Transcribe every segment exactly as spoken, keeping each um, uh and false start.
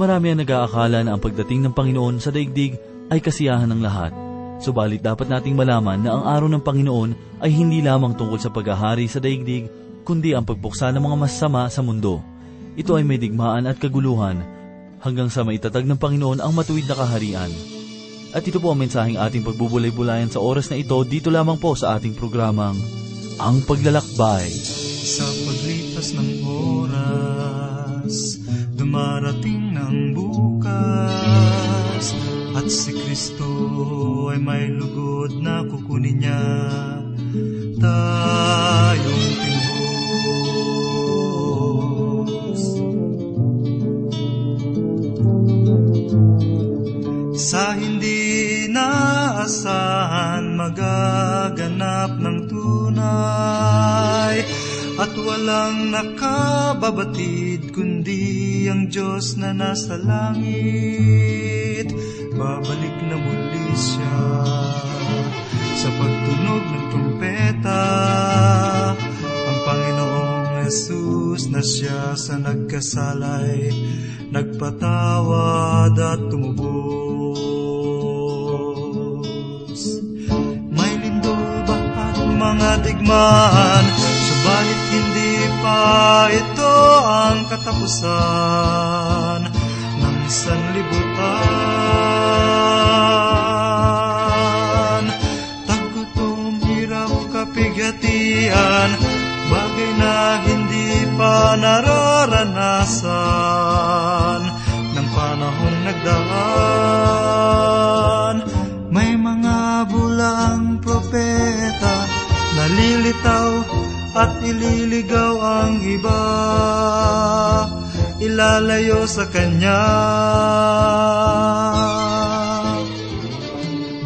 Marami ang nag-aakala na ang pagdating ng Panginoon sa daigdig ay kasiyahan ng lahat. Subalit dapat nating malaman na ang araw ng Panginoon ay hindi lamang tungkol sa paghahari sa daigdig, kundi ang pagbuksa ng mga masama sa mundo. Ito ay may digmaan at kaguluhan, hanggang sa maitatag ng Panginoon ang matuwid na kaharian. At ito po ang mensaheng ating pagbubulay-bulayan sa oras na ito, dito lamang po sa ating programang Ang Paglalakbay. Sa paglipas ng oras, dumarating ng bukas, at si Kristo ay may lugod na kukunin niya tayong tinubos. Sa hindi naasahan, magaganap ng tunay, at walang nakababatid kundi ang Diyos na nasa langit. Babalik na muli siya sa pagtunog ng trumpeta. Ang Panginoong Jesus na siya sa nagkasalay, nagpatawad at tumubos. May lindol bahat mga digmaan, kahit hindi pa ito ang katapusan ng sanlibutan. Taggutom, hirap, kapigatian, bagay na hindi pa nararanasan ng panahong nagdaan. May mga bulang propeta, nalilitaw at ililigaw ang iba, ilalayo sa Kanya.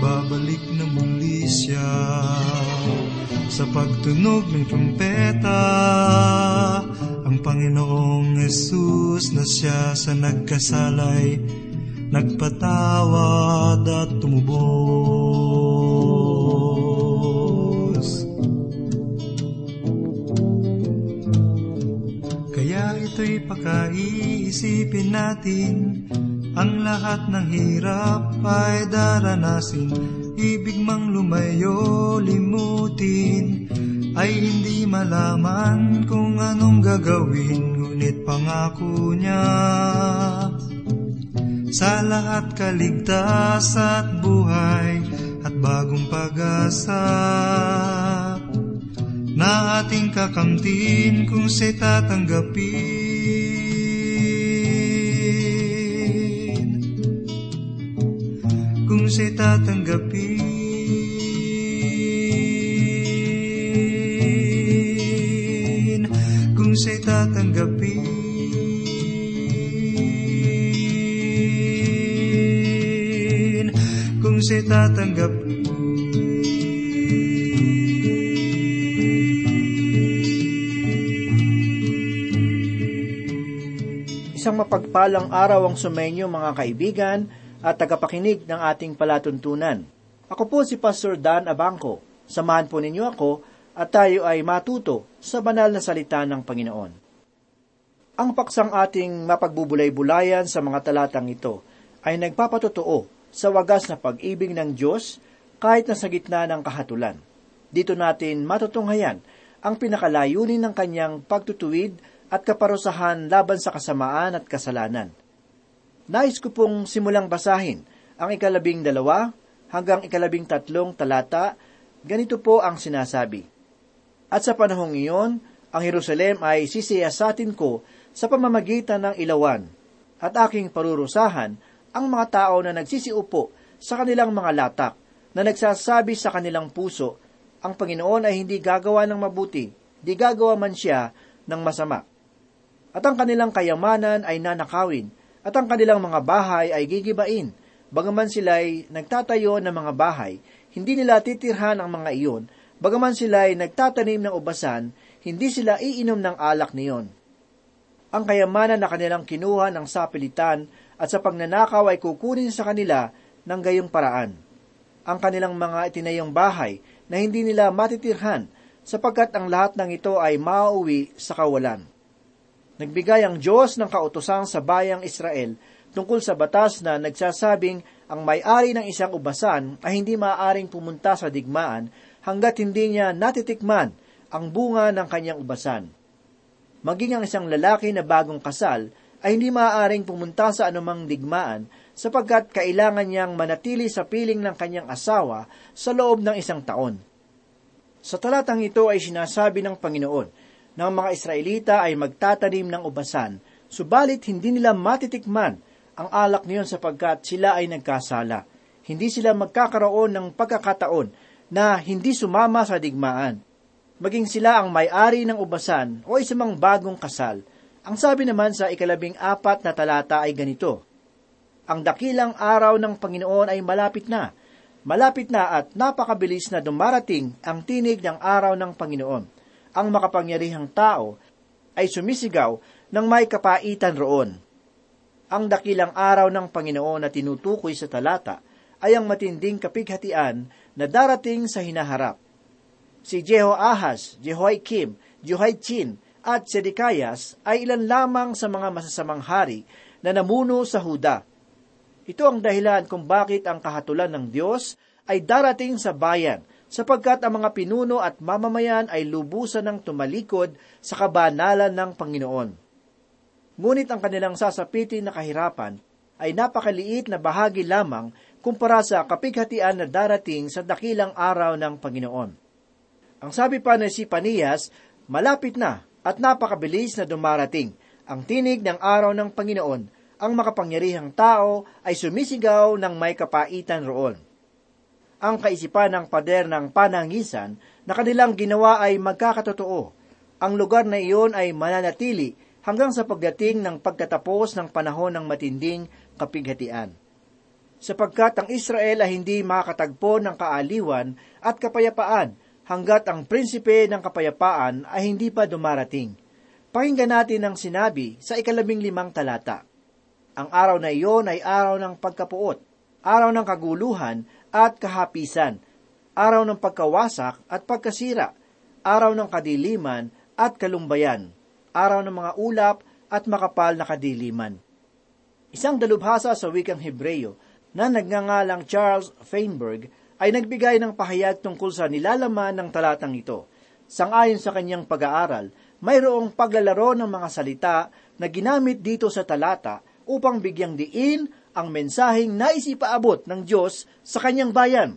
Babalik na muli siya sa pagtunog ng trumpeta. Ang Panginoong Jesus na siya sa nagkasalay, nagpatawad at tumubos. Ito'y pagkaiisipin natin, ang lahat ng hirap ay daranasin. Ibig mang lumayo, limutin, ay hindi malaman kung anong gagawin. Ngunit pangako niya, sa lahat kaligtas at buhay at bagong pag-asa na ating kakamtin kung siya'y tatanggapin, kung siya'y tatanggapin, kung siya'y tatanggapin. Kung siya'y tatanggapin. Isang mapagpalang araw ang sumenyo mga kaibigan at tagapakinig ng ating palatuntunan. Ako po si Pastor Dan Abangco. Samahan po ninyo ako at tayo ay matuto sa banal na salita ng Panginoon. Ang paksang ating mapagbubulay-bulayan sa mga talatang ito ay nagpapatotoo sa wagas na pag-ibig ng Diyos kahit na sa gitna ng kahatulan. Dito natin matutunghayan ang pinakalayunin ng kanyang pagtutuwid at kaparusahan laban sa kasamaan at kasalanan. Nais ko pong simulang basahin ang ikalabing dalawa hanggang ikalabing tatlong talata. Ganito po ang sinasabi. At sa panahong iyon, ang Jerusalem ay sisiyasatin ko sa pamamagitan ng ilawan, at aking parurusahan ang mga tao na nagsisiupo sa kanilang mga latak, na nagsasabi sa kanilang puso, ang Panginoon ay hindi gagawa ng mabuti, di gagawa man siya ng masama. At ang kanilang kayamanan ay nanakawin, at ang kanilang mga bahay ay gigibain. Bagaman sila'y nagtatayo ng mga bahay, hindi nila titirhan ang mga iyon. Bagaman sila'y nagtatanim ng ubasan, hindi sila iinom ng alak niyon. Ang kayamanan na kanilang kinuha ng sapilitan at sa pagnanakaw ay kukunin sa kanila ng gayong paraan. Ang kanilang mga itinayong bahay na hindi nila matitirhan, sapagkat ang lahat ng ito ay mauwi sa kawalan. Nagbigay ang Diyos ng kautosang sa bayang Israel tungkol sa batas na nagsasabing ang may-ari ng isang ubasan ay hindi maaaring pumunta sa digmaan hanggat hindi niya natitikman ang bunga ng kanyang ubasan. Maging ang isang lalaki na bagong kasal ay hindi maaaring pumunta sa anumang digmaan sapagkat kailangan niyang manatili sa piling ng kanyang asawa sa loob ng isang taon. Sa talatang ito ay sinasabi ng Panginoon na ang mga Israelita ay magtatanim ng ubasan, subalit hindi nila matitikman ang alak niyon sapagkat sila ay nagkasala. Hindi sila magkakaroon ng pagkakataon na hindi sumama sa digmaan. Maging sila ang may-ari ng ubasan o isang bagong kasal. Ang sabi naman sa ikalabing apat na talata ay ganito, ang dakilang araw ng Panginoon ay malapit na, malapit na at napakabilis na dumarating ang tinig ng araw ng Panginoon. Ang makapangyarihang tao ay sumisigaw ng may kapaitan roon. Ang dakilang araw ng Panginoon na tinutukoy sa talata ay ang matinding kapighatian na darating sa hinaharap. Si Jehoahaz, Jehoiakim, Jehoiachin, at Sedekayas ay ilan lamang sa mga masasamang hari na namuno sa Huda. Ito ang dahilan kung bakit ang kahatulan ng Diyos ay darating sa bayan, sapagkat ang mga pinuno at mamamayan ay lubusan ng tumalikod sa kabanalan ng Panginoon. Ngunit ang kanilang sasapitin na kahirapan ay napakaliit na bahagi lamang kumpara sa kapighatian na darating sa dakilang araw ng Panginoon. Ang sabi pa ni Zefanias, malapit na at napakabilis na dumarating ang tinig ng araw ng Panginoon, ang makapangyarihang tao ay sumisigaw ng may kapaitan roon. Ang kaisipan ng pader ng panangisan na kanilang ginawa ay magkakatotoo. Ang lugar na iyon ay mananatili hanggang sa pagdating ng pagtatapos ng panahon ng matinding kapighatian. Sapagkat ang Israel ay hindi makatagpo ng kaaliwan at kapayapaan hanggat ang prinsipe ng kapayapaan ay hindi pa dumarating. Pakinggan natin ang sinabi sa ikalabing limang talata. Ang araw na iyon ay araw ng pagkapuot, araw ng kaguluhan at kahapisan, araw ng pagkawasak at pagkasira, araw ng kadiliman at kalumbayan, araw ng mga ulap at makapal na kadiliman. Isang dalubhasa sa wikang Hebreyo na nagngangalang Charles Feinberg ay nagbigay ng pahayag tungkol sa nilalaman ng talatang ito. Sangayon sa kanyang pag-aaral, mayroong paglalaro ng mga salita na ginamit dito sa talata upang bigyang diin ang mensaheng nais ipaabot ng Diyos sa kanyang bayan.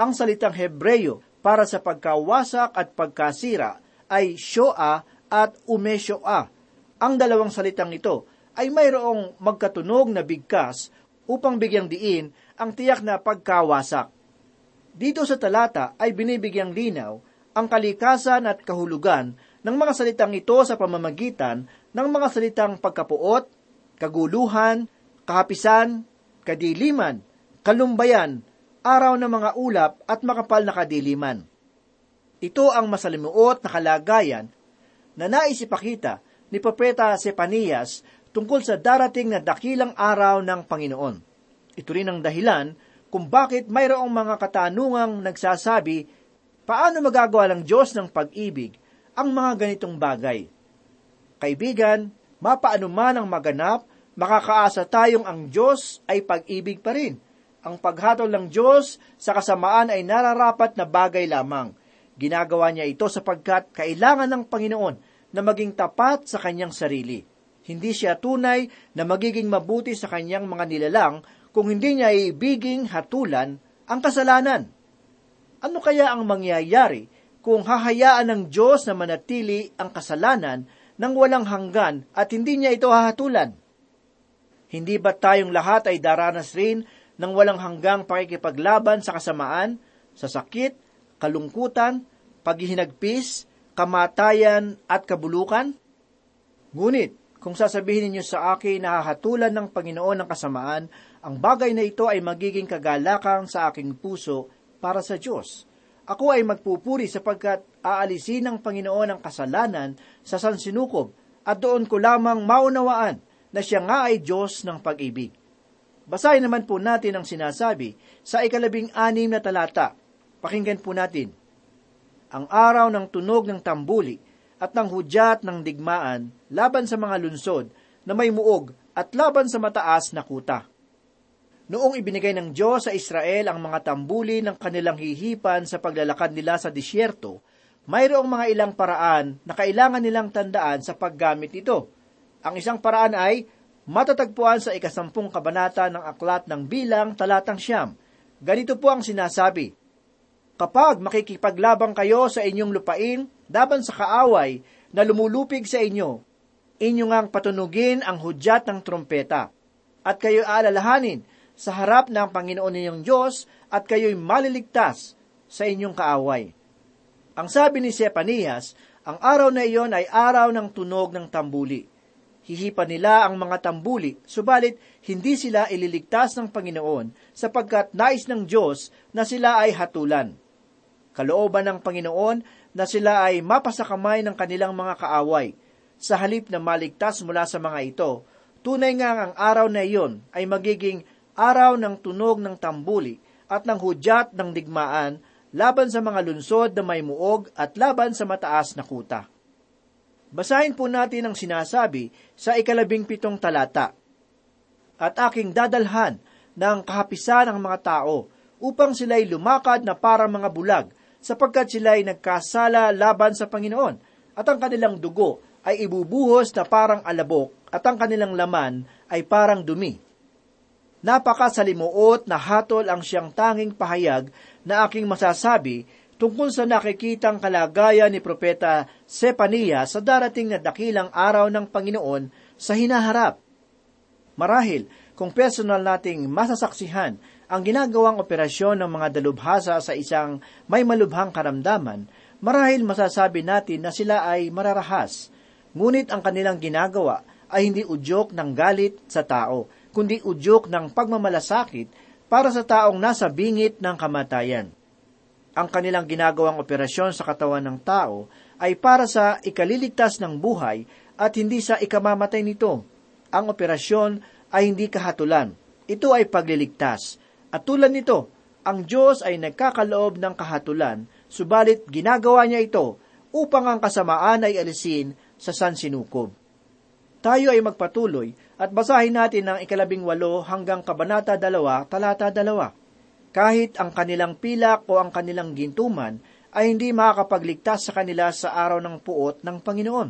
Ang salitang Hebreyo para sa pagkawasak at pagkasira ay shoa at umeshoa. Ang dalawang salitang ito ay mayroong magkatunog na bigkas upang bigyang diin ang tiyak na pagkawasak. Dito sa talata ay binibigyang linaw ang kalikasan at kahulugan ng mga salitang ito sa pamamagitan ng mga salitang pagkapuot, kaguluhan, kahapisan, kadiliman, kalumbayan, araw ng mga ulap at makapal na kadiliman. Ito ang masalimuot na kalagayan na naisipakita ni Propeta Zefanias tungkol sa darating na dakilang araw ng Panginoon. Ito rin ang dahilan kung bakit mayroong mga katanungang nagsasabi, paano magagawa ng Diyos ng pag-ibig ang mga ganitong bagay? Kaibigan, mapaano man ang maganap, makakaasa tayong ang Diyos ay pag-ibig pa rin. Ang paghatol ng Diyos sa kasamaan ay nararapat na bagay lamang. Ginagawa niya ito sapagkat kailangan ng Panginoon na maging tapat sa kanyang sarili. Hindi siya tunay na magiging mabuti sa kanyang mga nilalang kung hindi niya ibiging hatulan ang kasalanan. Ano kaya ang mangyayari kung hahayaan ng Diyos na manatili ang kasalanan ng walang hanggan at hindi niya ito hahatulan? Hindi ba tayong lahat ay daranas rin ng walang hanggang pakikipaglaban sa kasamaan, sa sakit, kalungkutan, paghihinagpis, kamatayan at kabulukan? Ngunit, kung sasabihin ninyo sa akin na hahatulan ng Panginoon ang kasamaan, ang bagay na ito ay magiging kagalakan sa aking puso para sa Diyos. Ako ay magpupuri sapagkat aalisin ng Panginoon ang kasalanan sa sansinukob at doon ko lamang maunawaan na siya nga ay Diyos ng pag-ibig. Basahin naman po natin ang sinasabi sa ikalabing anim na talata. Pakinggan po natin. Ang araw ng tunog ng tambuli at ng hudyat ng digmaan laban sa mga lunsod na may muog at laban sa mataas na kuta. Noong ibinigay ng Diyos sa Israel ang mga tambuli ng kanilang hihipan sa paglalakad nila sa disyerto, mayroong mga ilang paraan na kailangan nilang tandaan sa paggamit nito. Ang isang paraan ay matatagpuan sa ikasampung kabanata ng Aklat ng Bilang, talatang siyam. Ganito po ang sinasabi, "Kapag makikipaglabang kayo sa inyong lupain, laban sa kaaway na lumulupig sa inyo, inyo ngang patunugin ang hudyat ng trompeta, at kayo alalahanin sa harap ng Panginoon ninyong Diyos at kayo'y maliligtas sa inyong kaaway." Ang sabi ni Zefanias, ang araw na iyon ay araw ng tunog ng tambuli. Hihipan nila ang mga tambuli, subalit hindi sila ililigtas ng Panginoon sapagkat nais ng Diyos na sila ay hatulan. Kalooban ng Panginoon na sila ay mapasakamay ng kanilang mga kaaway. Sa halip na maligtas mula sa mga ito, tunay nga ang araw na iyon ay magiging araw ng tunog ng tambuli at ng hudyat ng digmaan laban sa mga lunsod na may muog at laban sa mataas na kuta. Basahin po natin ang sinasabi sa ikalabing pitong talata. "At aking dadalhan ng kahapisan ng mga tao upang sila'y lumakad na para mga bulag sapagkat sila'y nagkasala laban sa Panginoon at ang kanilang dugo ay ibubuhos na parang alabok at ang kanilang laman ay parang dumi." Napakasalimuot na hatol ang siyang tanging pahayag na aking masasabi tungkol sa nakikitang kalagayan ni Propeta Zefanias sa darating na dakilang araw ng Panginoon sa hinaharap. Marahil, kung personal nating masasaksihan ang ginagawang operasyon ng mga dalubhasa sa isang may malubhang karamdaman, marahil masasabi natin na sila ay mararahas, ngunit ang kanilang ginagawa ay hindi udyok ng galit sa tao, kundi udyok ng pagmamalasakit para sa taong nasa bingit ng kamatayan. Ang kanilang ginagawang operasyon sa katawan ng tao ay para sa ikaliligtas ng buhay at hindi sa ikamamatay nito. Ang operasyon ay hindi kahatulan. Ito ay pagliligtas. At tulad nito, ang Diyos ay nagkakaloob ng kahatulan, subalit ginagawa niya ito upang ang kasamaan ay alisin sa sansinukob. Tayo ay magpatuloy at basahin natin ang ikalabing walo hanggang kabanata dalawa, talata dalawa. "Kahit ang kanilang pilak o ang kanilang gintuman ay hindi makakapagligtas sa kanila sa araw ng puot ng Panginoon.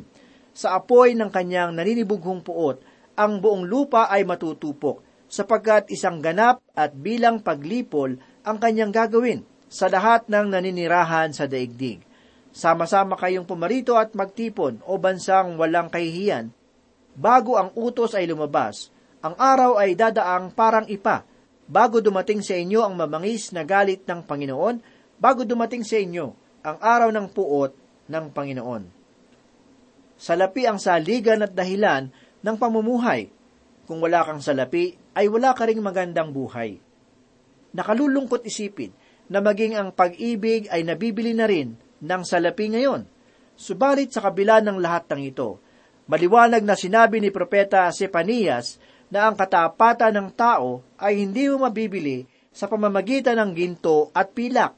Sa apoy ng kanyang naninibughong puot, ang buong lupa ay matutupok, sapagkat isang ganap at bilang paglipol ang kanyang gagawin sa lahat ng naninirahan sa daigdig. Sama-sama kayong pumarito at magtipon, o bansang walang kahihiyan, bago ang utos ay lumabas. Ang araw ay dadaang parang ipa, bago dumating sa inyo ang mamangis na galit ng Panginoon, bago dumating sa inyo ang araw ng puot ng Panginoon." Salapi ang saligan at dahilan ng pamumuhay. Kung wala kang salapi, ay wala ka ring magandang buhay. Nakalulungkot isipin na maging ang pag-ibig ay nabibili na rin ng salapi ngayon. Subalit sa kabila ng lahat ng ito, maliwanag na sinabi ni Propeta Zefanias na ang katapatan ng tao ay hindi mo mabibili sa pamamagitan ng ginto at pilak.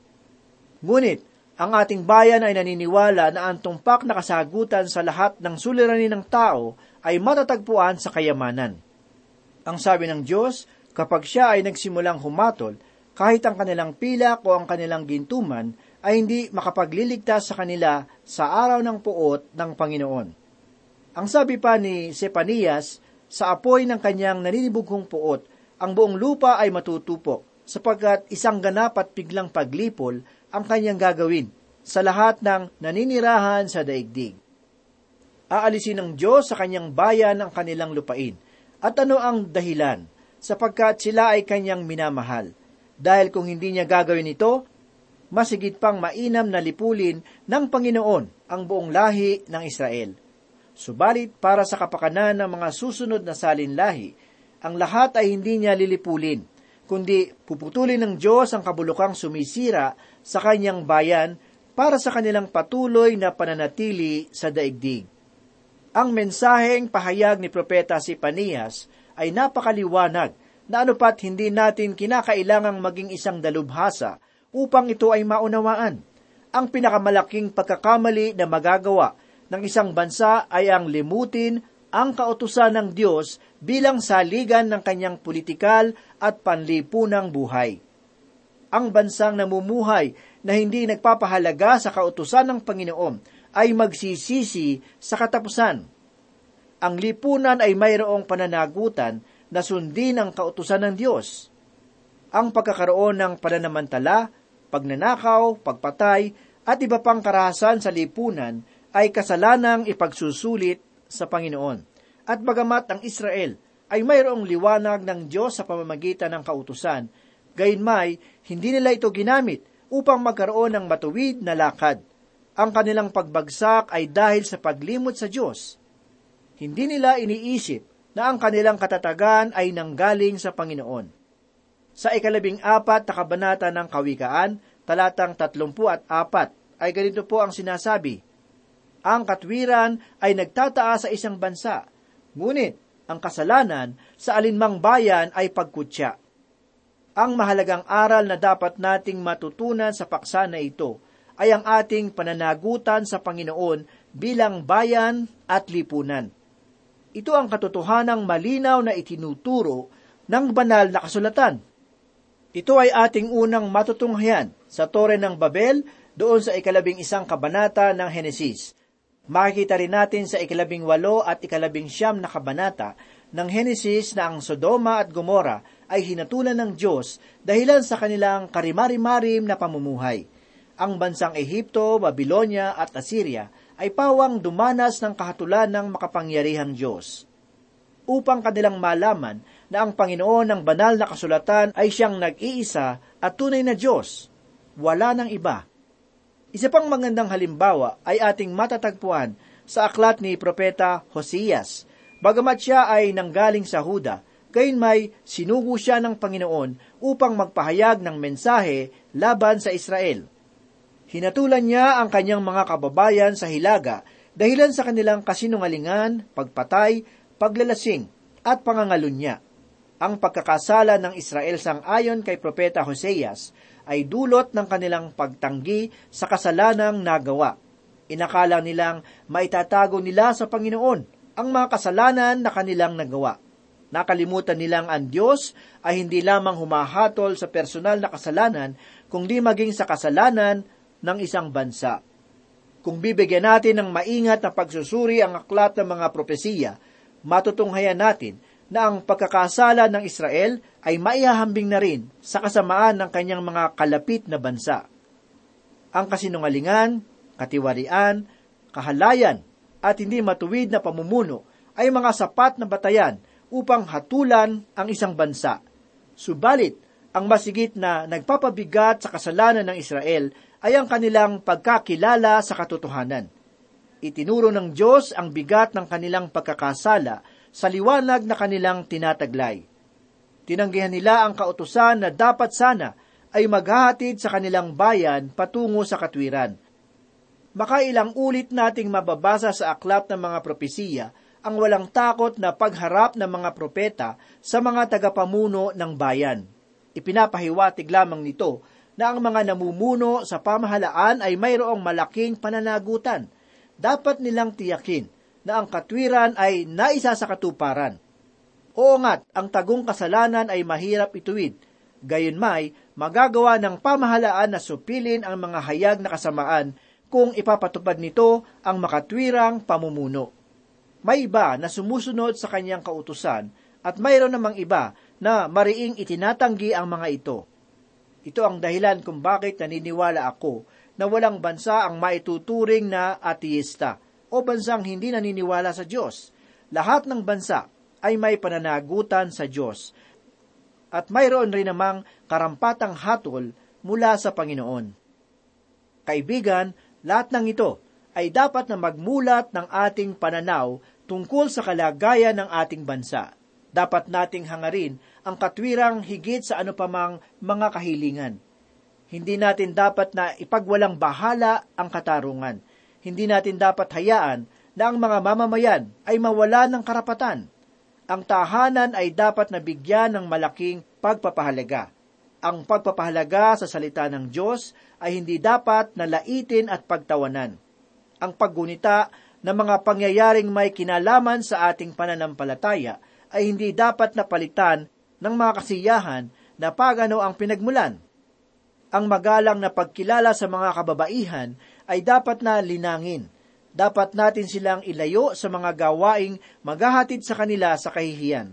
Ngunit, ang ating bayan ay naniniwala na ang tumpak na kasagutan sa lahat ng suliranin ng tao ay matatagpuan sa kayamanan. Ang sabi ng Diyos, kapag siya ay nagsimulang humatol, kahit ang kanilang pilak o ang kanilang gintuman ay hindi makapagliligtas sa kanila sa araw ng puot ng Panginoon. Ang sabi pa ni Zefanias, sa apoy ng kanyang naninibughong puot, ang buong lupa ay matutupok, sapagkat isang ganap at biglang paglipol ang kanyang gagawin sa lahat ng naninirahan sa daigdig. Aalisin ng Diyos sa kanyang bayan ang kanilang lupain. At ano ang dahilan? Sapagkat sila ay kanyang minamahal. Dahil kung hindi niya gagawin ito, masigit pang mainam na lipulin ng Panginoon ang buong lahi ng Israel. Subalit, para sa kapakanan ng mga susunod na salinlahi, ang lahat ay hindi niya lilipulin, kundi puputulin ng Diyos ang kabulukang sumisira sa kanyang bayan para sa kanilang patuloy na pananatili sa daigdig. Ang mensaheng pahayag ni Propeta Zefanias ay napakaliwanag na anupat hindi natin kinakailangang maging isang dalubhasa upang ito ay maunawaan. Ang pinakamalaking pagkakamali na magagawa ng isang bansa ay ang limutin ang kautusan ng Diyos bilang saligan ng kanyang politikal at panlipunang buhay. Ang bansang namumuhay na hindi nagpapahalaga sa kautusan ng Panginoon ay magsisisi sa katapusan. Ang lipunan ay mayroong pananagutan na sundin ang kautusan ng Diyos. Ang pagkakaroon ng pananamantala, pagnanakaw, pagpatay, at iba pang karahasan sa lipunan ay kasalanang ipagsusulit sa Panginoon. At bagamat ang Israel ay mayroong liwanag ng Diyos sa pamamagitan ng kautusan, gayunmay, hindi nila ito ginamit upang magkaroon ng matuwid na lakad. Ang kanilang pagbagsak ay dahil sa paglimot sa Diyos. Hindi nila iniisip na ang kanilang katatagan ay nanggaling sa Panginoon. Sa ikalabing apat na kabanata ng Kawikaan, talatang tatlumpu at apat, ay ganito po ang sinasabi, ang katwiran ay nagtataas sa isang bansa, ngunit ang kasalanan sa alinmang bayan ay pagkutya. Ang mahalagang aral na dapat nating matutunan sa paksa na ito ay ang ating pananagutan sa Panginoon bilang bayan at lipunan. Ito ang katotohanang malinaw na itinuturo ng banal na kasulatan. Ito ay ating unang matutunghayan sa Tore ng Babel doon sa ikalabing isang kabanata ng Henesis. Makikita rin natin sa ikalabing walo at ikalabing siyam na kabanata ng Henesis na ang Sodoma at Gomora ay hinatulan ng Diyos dahilan sa kanilang karimari-marim na pamumuhay. Ang bansang Ehipto, Babilonia at Assyria ay pawang dumanas ng kahatulan ng makapangyarihang Diyos. Upang kanilang malaman na ang Panginoon ng banal na kasulatan ay siyang nag-iisa at tunay na Diyos. Wala nang iba. Isa pang magandang halimbawa ay ating matatagpuan sa aklat ni Propeta Hoseas. Bagamat siya ay nanggaling sa Huda, gayunmay sinugo siya ng Panginoon upang magpahayag ng mensahe laban sa Israel. Hinatulan niya ang kanyang mga kababayan sa hilaga dahilan sa kanilang kasinungalingan, pagpatay, paglalasing, at pangangalunya. Ang pagkakasala ng Israel sang-ayon kay Propeta Hoseas ay dulot ng kanilang pagtanggi sa kasalanang nagawa. Inakala nilang maitatago nila sa Panginoon ang mga kasalanan na kanilang nagawa. Nakalimutan nilang ang Diyos ay hindi lamang humahatol sa personal na kasalanan, kundi maging sa kasalanan ng isang bansa. Kung bibigyan natin ng maingat na pagsusuri ang aklat ng mga propesiya, matutunghayan natin na ang pagkakasala ng Israel ay maihahambing na rin sa kasamaan ng kanyang mga kalapit na bansa. Ang kasinungalingan, katiwarian, kahalayan, at hindi matuwid na pamumuno ay mga sapat na batayan upang hatulan ang isang bansa. Subalit, ang masigit na nagpapabigat sa kasalanan ng Israel ay ang kanilang pagkakilala sa katotohanan. Itinuro ng Diyos ang bigat ng kanilang pagkakasala sa liwanag na kanilang tinataglay. Tinanggihan nila ang kautusan na dapat sana ay maghahatid sa kanilang bayan patungo sa katwiran. Makailang ulit nating mababasa sa aklat ng mga propesiya ang walang takot na pagharap ng mga propeta sa mga tagapamuno ng bayan. Ipinapahiwatig lamang nito na ang mga namumuno sa pamahalaan ay mayroong malaking pananagutan. Dapat nilang tiyakin na ang katwiran ay naisa sa katuparan. Oo nga't ang tagong kasalanan ay mahirap ituwid, gayunmay magagawa ng pamahalaan na supilin ang mga hayag na kasamaan kung ipapatupad nito ang makatwirang pamumuno. May iba na sumusunod sa kanyang kautusan at mayroon namang iba na mariing itinatanggi ang mga ito. Ito ang dahilan kung bakit naniniwala ako na walang bansa ang maituturing na ateista o bansang hindi naniniwala sa Diyos. Lahat ng bansa ay may pananagutan sa Diyos at mayroon rin namang karampatang hatol mula sa Panginoon. Kaibigan, lahat ng ito ay dapat na magmulat ng ating pananaw tungkol sa kalagayan ng ating bansa. Dapat nating hangarin ang katwirang higit sa anumang mga kahilingan. Hindi natin dapat na ipagwalang bahala ang katarungan. Hindi natin dapat hayaan na ang mga mamamayan ay mawala ng karapatan. Ang tahanan ay dapat nabigyan ng malaking pagpapahalaga. Ang pagpapahalaga sa salita ng Diyos ay hindi dapat nalaitin at pagtawanan. Ang paggunita na mga pangyayaring may kinalaman sa ating pananampalataya ay hindi dapat napalitan ng mga kasiyahan na pagano ang pinagmulan. Ang magalang na pagkilala sa mga kababaihan ay dapat na linangin. Dapat natin silang ilayo sa mga gawaing maghahatid sa kanila sa kahihiyan.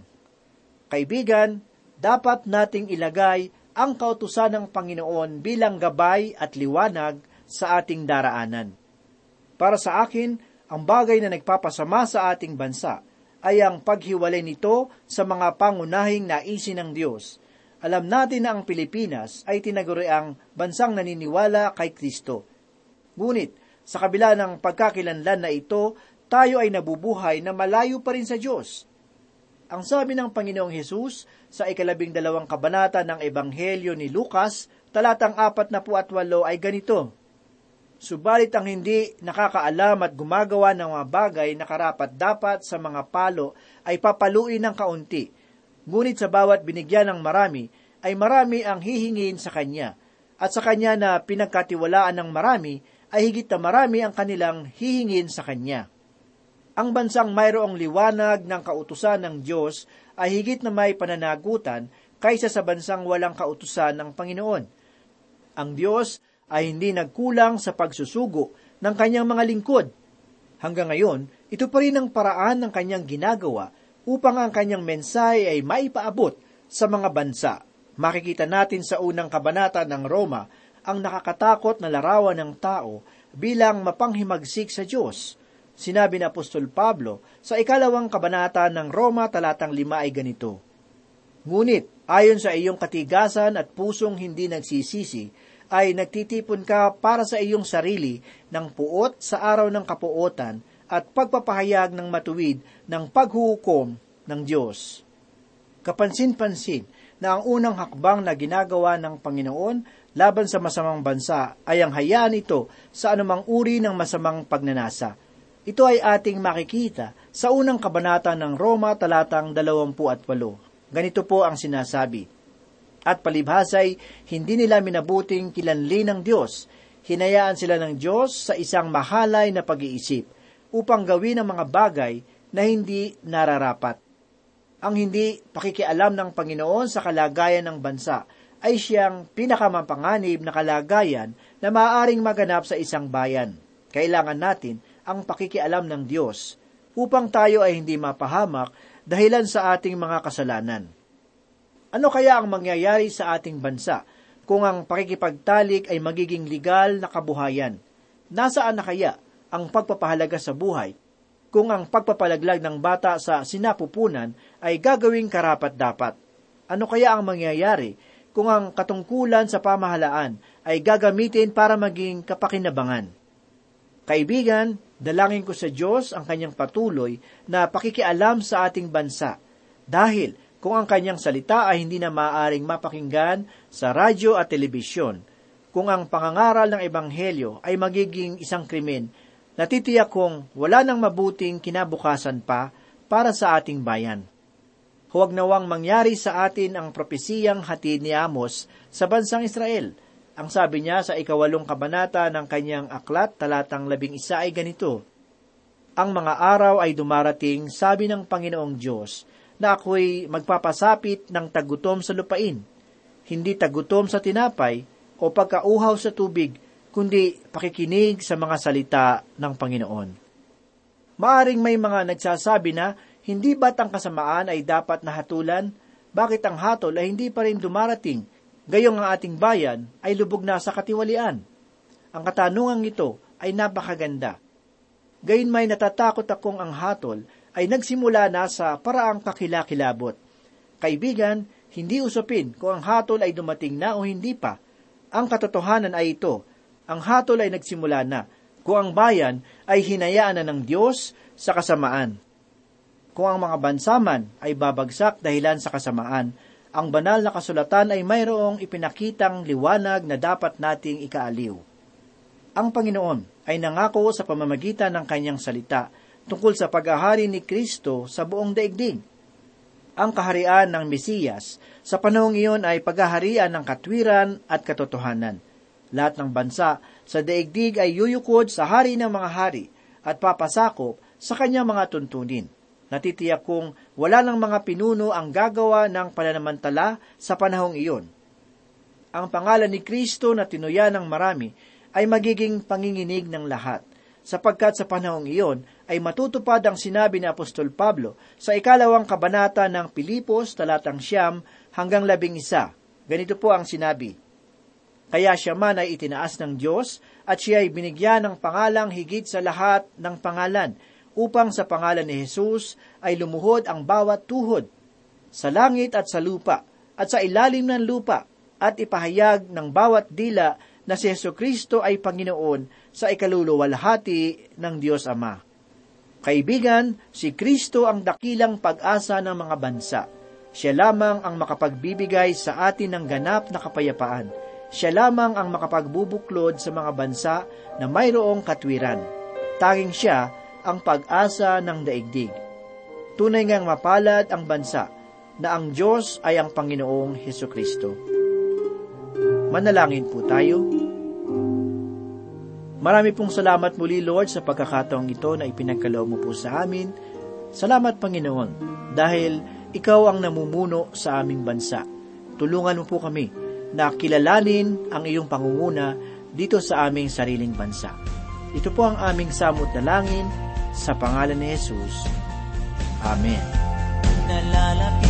Kaibigan, dapat nating ilagay ang kautusan ng Panginoon bilang gabay at liwanag sa ating daraanan. Para sa akin, ang bagay na nagpapasama sa ating bansa ay ang paghiwalay nito sa mga pangunahing naisin ng Diyos. Alam natin na ang Pilipinas ay tinaguriang bansang naniniwala kay Kristo. Ngunit, sa kabila ng pagkakilanlan na ito, tayo ay nabubuhay na malayo pa rin sa Diyos. Ang sabi ng Panginoong Hesus sa ikalabing dalawang kabanata ng Ebanghelyo ni Lucas, talatang apat na puat walo ay ganito, "Subalit ang hindi nakakaalam at gumagawa ng mga bagay na karapat dapat sa mga palo ay papaluin ng kaunti, ngunit sa bawat binigyan ng marami ay marami ang hihingin sa Kanya, at sa Kanya na pinagkatiwalaan ng marami, ay higit na marami ang kanilang hihingin sa Kanya." Ang bansang mayroong liwanag ng kautusan ng Diyos ay higit na may pananagutan kaysa sa bansang walang kautusan ng Panginoon. Ang Diyos ay hindi nagkulang sa pagsusugo ng Kanyang mga lingkod. Hanggang ngayon, ito pa rin ang paraan ng Kanyang ginagawa upang ang Kanyang mensahe ay maipaabot sa mga bansa. Makikita natin sa unang kabanata ng Roma ang nakakatakot na larawan ng tao bilang mapanghimagsik sa Diyos. Sinabi ni Apostol Pablo sa ikalawang kabanata ng Roma talatang lima ay ganito, "Ngunit, ayon sa iyong katigasan at pusong hindi nagsisisi, ay nagtitipon ka para sa iyong sarili ng puot sa araw ng kapuotan at pagpapahayag ng matuwid ng paghuhukom ng Diyos." Kapansin-pansin na ang unang hakbang na ginagawa ng Panginoon laban sa masamang bansa ay ang hayaan ito sa anumang uri ng masamang pagnanasa. Ito ay ating makikita sa unang kabanata ng Roma talatang dalawampu't walo. Ganito po ang sinasabi, "At palibhasay, hindi nila minabuting kilanlin ng Diyos. Hinayaan sila ng Diyos sa isang mahalay na pag-iisip upang gawin ang mga bagay na hindi nararapat." Ang hindi pakikialam ng Panginoon sa kalagayan ng bansa ay siyang pinakamapanganib na kalagayan na maaaring maganap sa isang bayan. Kailangan natin ang pakikialam ng Diyos upang tayo ay hindi mapahamak dahilan sa ating mga kasalanan. Ano kaya ang mangyayari sa ating bansa kung ang pakikipagtalik ay magiging legal na kabuhayan? Nasaan na kaya ang pagpapahalaga sa buhay kung ang pagpapalaglag ng bata sa sinapupunan ay gagawing karapat-dapat? Ano kaya ang mangyayari kung ang katungkulan sa pamahalaan ay gagamitin para maging kapakinabangan? Kaibigan, dalangin ko sa Diyos ang Kanyang patuloy na pakikialam sa ating bansa, dahil kung ang Kanyang salita ay hindi na maaaring mapakinggan sa radyo at telebisyon, kung ang pangangaral ng Ebanghelyo ay magiging isang krimen, natitiyak kong wala nang mabuting kinabukasan pa para sa ating bayan. Huwag nawang mangyari sa atin ang propesiyang hatid ni Amos sa bansang Israel. Ang sabi niya sa ikawalong kabanata ng kanyang aklat, talatang labing isa ay ganito, "Ang mga araw ay dumarating, sabi ng Panginoong Diyos, na ako'y magpapasapit ng tagutom sa lupain. Hindi tagutom sa tinapay o pagkauhaw sa tubig, kundi pakikinig sa mga salita ng Panginoon." Maaring may mga nagsasabi na, "Hindi ba't ang kasamaan ay dapat nahatulan? Bakit ang hatol ay hindi pa rin dumarating? Gayong ang ating bayan ay lubog na sa katiwalian." Ang katanungang ito ay napakaganda. Gayunmay natatakot akong ang hatol ay nagsimula na sa paraang kakilakilabot. Kaibigan, hindi usapin kung ang hatol ay dumating na o hindi pa. Ang katotohanan ay ito, ang hatol ay nagsimula na kung ang bayan ay hinayaan na ng Diyos sa kasamaan. Kung ang mga bansaman ay babagsak dahilan sa kasamaan, ang banal na kasulatan ay mayroong ipinakitang liwanag na dapat nating ikaaliw. Ang Panginoon ay nangako sa pamamagitan ng Kanyang salita tungkol sa paghahari ni Kristo sa buong daigdig. Ang kaharian ng Mesiyas sa panahong iyon ay paghaharian ng katwiran at katotohanan. Lahat ng bansa sa daigdig ay yuyukod sa hari ng mga hari, at papasakop sa kanyang mga tuntunin. Natitiyak kong wala ng mga pinuno ang gagawa ng pananamantala sa panahong iyon. Ang pangalan ni Kristo na tinuya ng marami ay magiging panginginig ng lahat, sapagkat sa panahong iyon ay matutupad ang sinabi ni Apostol Pablo sa ikalawang kabanata ng Pilipos, talatang siyam hanggang labing isa. Ganito po ang sinabi, "Kaya siya man ay itinaas ng Diyos, at siya ay binigyan ng pangalang higit sa lahat ng pangalan, upang sa pangalan ni Jesus ay lumuhod ang bawat tuhod, sa langit at sa lupa, at sa ilalim ng lupa, at ipahayag ng bawat dila na si Jesucristo ay Panginoon sa ikaluluwalhati ng Diyos Ama." Kaibigan, si Kristo ang dakilang pag-asa ng mga bansa. Siya lamang ang makapagbibigay sa atin ng ganap na kapayapaan. Siya lamang ang makapagbubuklod sa mga bansa na mayroong katwiran. Tanging siya ang pag-asa ng daigdig. Tunay ngang mapalad ang bansa na ang Diyos ay ang Panginoong Jesucristo. Manalangin po tayo. Marami pong salamat muli, Lord, sa pagkakataong ito na ipinagkaloob mo po sa amin. Salamat, Panginoon, dahil Ikaw ang namumuno sa aming bansa. Tulungan mo po kami na kilalanin ang iyong pangunguna dito sa aming sariling bansa. Ito po ang aming samot na langin sa pangalan ni Jesus. Amen. Nalalapit